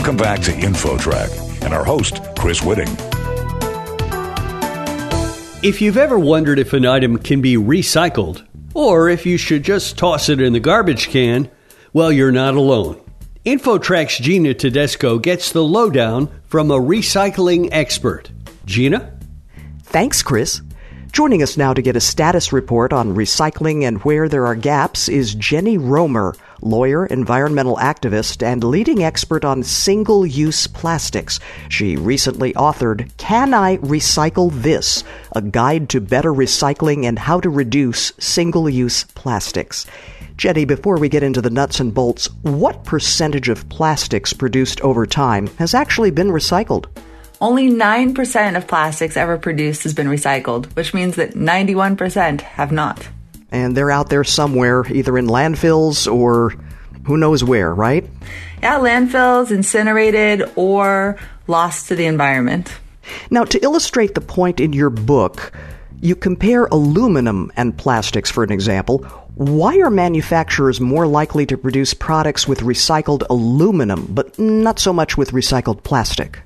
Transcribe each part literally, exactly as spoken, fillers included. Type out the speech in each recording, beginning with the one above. Welcome back to InfoTrack and our host, Chris Whiting. If you've ever wondered if an item can be recycled or if you should just toss it in the garbage can, well, you're not alone. InfoTrack's Gina Tedesco gets the lowdown from a recycling expert. Gina? Thanks, Chris. Joining us now to get a status report on recycling and where there are gaps is Jenny Romer, lawyer, environmental activist, and leading expert on single-use plastics. She recently authored Can I Recycle This? A Guide to Better Recycling and How to Reduce Single-Use Plastics. Jenny, before we get into the nuts and bolts, what percentage of plastics produced over time has actually been recycled? Only nine percent of plastics ever produced has been recycled, which means that ninety-one percent have not. And they're out there somewhere, either in landfills or who knows where, right? Yeah, landfills, incinerated, or lost to the environment. Now, to illustrate the point in your book, you compare aluminum and plastics, for an example. Why are manufacturers more likely to produce products with recycled aluminum, but not so much with recycled plastic?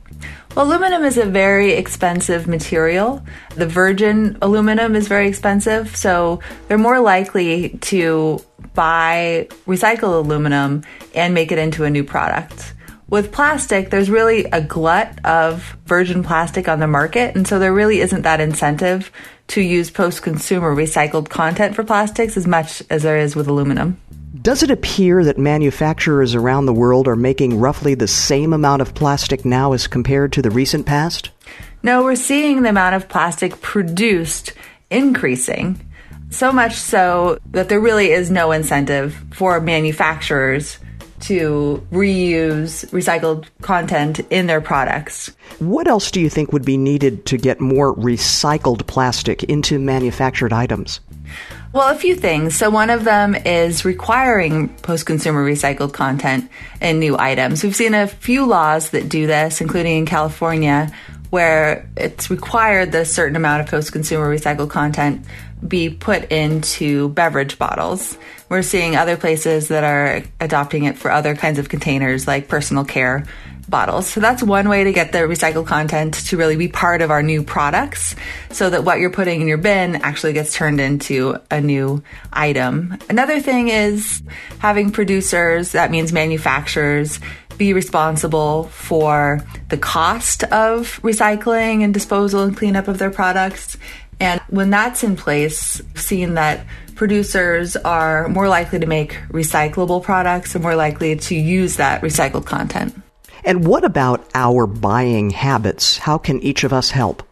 Well, aluminum is a very expensive material. The virgin aluminum is very expensive, so they're more likely to buy recycled aluminum and make it into a new product. With plastic, there's really a glut of virgin plastic on the market, and so there really isn't that incentive to use post-consumer recycled content for plastics as much as there is with aluminum. Does it appear that manufacturers around the world are making roughly the same amount of plastic now as compared to the recent past? No, we're seeing the amount of plastic produced increasing, so much so that there really is no incentive for manufacturers to reuse recycled content in their products. What else do you think would be needed to get more recycled plastic into manufactured items? Well, a few things. So one of them is requiring post-consumer recycled content in new items. We've seen a few laws that do this, including in California, where it's required that a certain amount of post-consumer recycled content be put into beverage bottles. We're seeing other places that are adopting it for other kinds of containers, like personal care bottles. So that's one way to get the recycled content to really be part of our new products so that what you're putting in your bin actually gets turned into a new item. Another thing is having producers, that means manufacturers, be responsible for the cost of recycling and disposal and cleanup of their products. And when that's in place, we've seen that producers are more likely to make recyclable products and more likely to use that recycled content. And what about our buying habits? How can each of us help?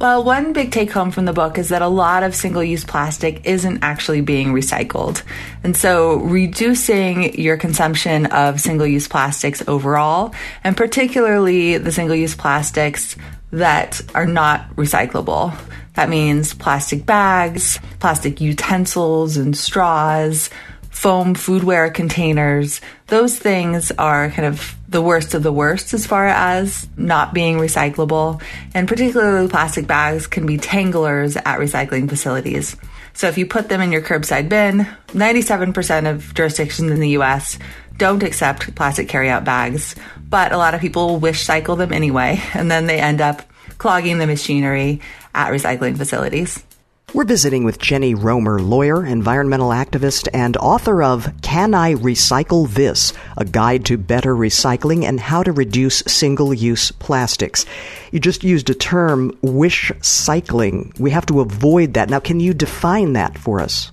Well, one big take home from the book is that a lot of single-use plastic isn't actually being recycled. And so reducing your consumption of single-use plastics overall, and particularly the single-use plastics that are not recyclable. That means plastic bags, plastic utensils and straws, foam foodware containers. Those things are kind of the worst of the worst as far as not being recyclable. And particularly plastic bags can be tanglers at recycling facilities. So if you put them in your curbside bin, ninety-seven percent of jurisdictions in the U S don't accept plastic carryout bags, but a lot of people wish cycle them anyway, and then they end up clogging the machinery at recycling facilities. We're visiting with Jenny Romer, lawyer, environmental activist, and author of Can I Recycle This? A Guide to Better Recycling and How to Reduce Single-Use Plastics. You just used a term, wish cycling. We have to avoid that. Now, can you define that for us?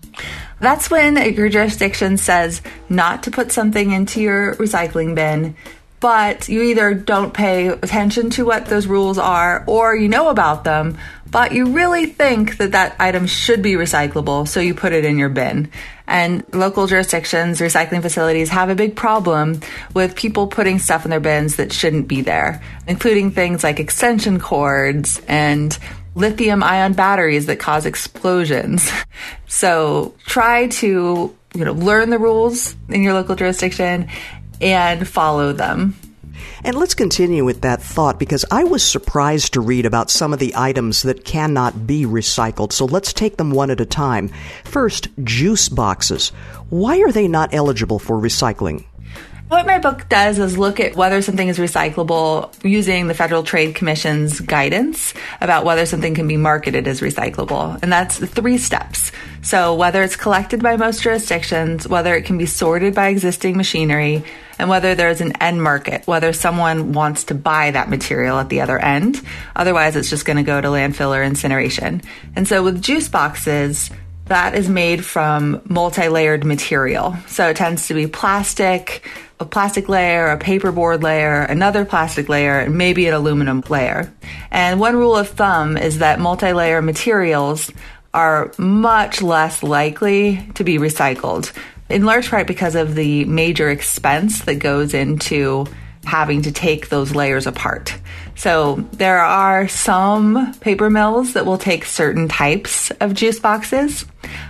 That's when your jurisdiction says not to put something into your recycling bin, but you either don't pay attention to what those rules are or you know about them, but you really think that that item should be recyclable, so you put it in your bin. And local jurisdictions, recycling facilities have a big problem with people putting stuff in their bins that shouldn't be there, including things like extension cords and lithium-ion batteries that cause explosions. So try to, you know, learn the rules in your local jurisdiction and follow them. And let's continue with that thought, because I was surprised to read about some of the items that cannot be recycled. So let's take them one at a time. First, juice boxes. Why are they not eligible for recycling? What my book does is look at whether something is recyclable using the Federal Trade Commission's guidance about whether something can be marketed as recyclable. And that's the three steps. So whether it's collected by most jurisdictions, whether it can be sorted by existing machinery, and whether there's an end market, whether someone wants to buy that material at the other end. Otherwise, it's just going to go to landfill or incineration. And so with juice boxes, that is made from multi-layered material. So it tends to be plastic, a plastic layer, a paperboard layer, another plastic layer, and maybe an aluminum layer. And one rule of thumb is that multi-layer materials are much less likely to be recycled, in large part because of the major expense that goes into having to take those layers apart. So there are some paper mills that will take certain types of juice boxes,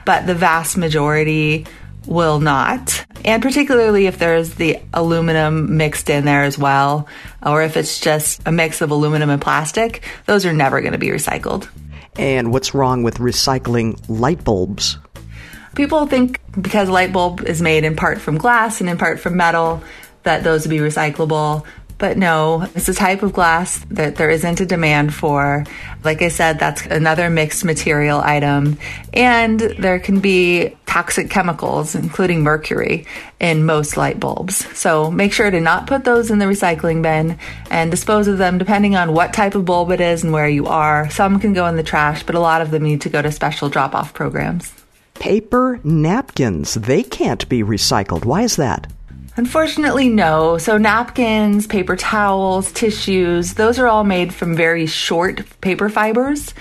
but the vast majority will not. And particularly if there's the aluminum mixed in there as well, or if it's just a mix of aluminum and plastic, those are never going to be recycled. And what's wrong with recycling light bulbs? People think because a light bulb is made in part from glass and in part from metal, that those would be recyclable. But no, it's a type of glass that there isn't a demand for. Like I said, that's another mixed material item. And there can be toxic chemicals, including mercury, in most light bulbs. So make sure to not put those in the recycling bin and dispose of them depending on what type of bulb it is and where you are. Some can go in the trash, but a lot of them need to go to special drop-off programs. Paper napkins, they can't be recycled. Why is that? Unfortunately, no. So napkins, paper towels, tissues, those are all made from very short paper fibers.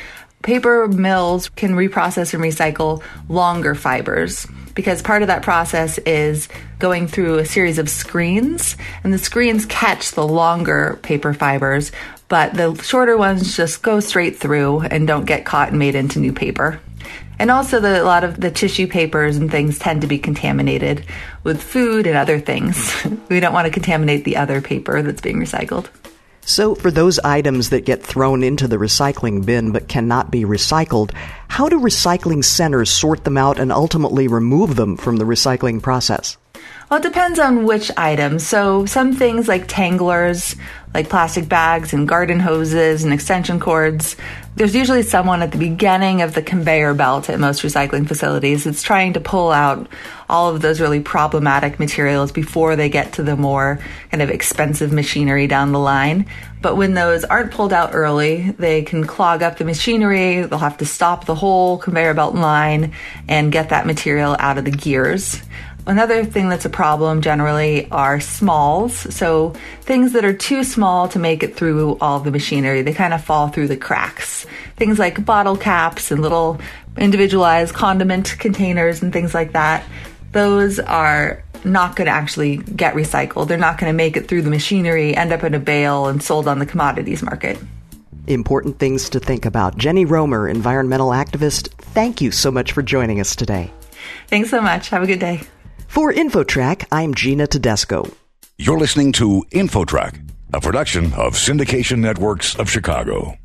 Paper mills can reprocess and recycle longer fibers because part of that process is going through a series of screens, and the screens catch the longer paper fibers, but the shorter ones just go straight through and don't get caught and made into new paper. And also the, a lot of the tissue papers and things tend to be contaminated with food and other things. We don't want to contaminate the other paper that's being recycled. So for those items that get thrown into the recycling bin but cannot be recycled, how do recycling centers sort them out and ultimately remove them from the recycling process? Well, it depends on which item. So some things like tanglers, like plastic bags and garden hoses and extension cords, there's usually someone at the beginning of the conveyor belt at most recycling facilities that's trying to pull out all of those really problematic materials before they get to the more kind of expensive machinery down the line. But when those aren't pulled out early, they can clog up the machinery. They'll have to stop the whole conveyor belt line and get that material out of the gears. Another thing that's a problem generally are smalls. So things that are too small to make it through all the machinery, they kind of fall through the cracks. Things like bottle caps and little individualized condiment containers and things like that. Those are not going to actually get recycled. They're not going to make it through the machinery, end up in a bale and sold on the commodities market. Important things to think about. Jenny Romer, environmental activist, thank you so much for joining us today. Thanks so much. Have a good day. For InfoTrack, I'm Gina Tedesco. You're listening to InfoTrack, a production of Syndication Networks of Chicago.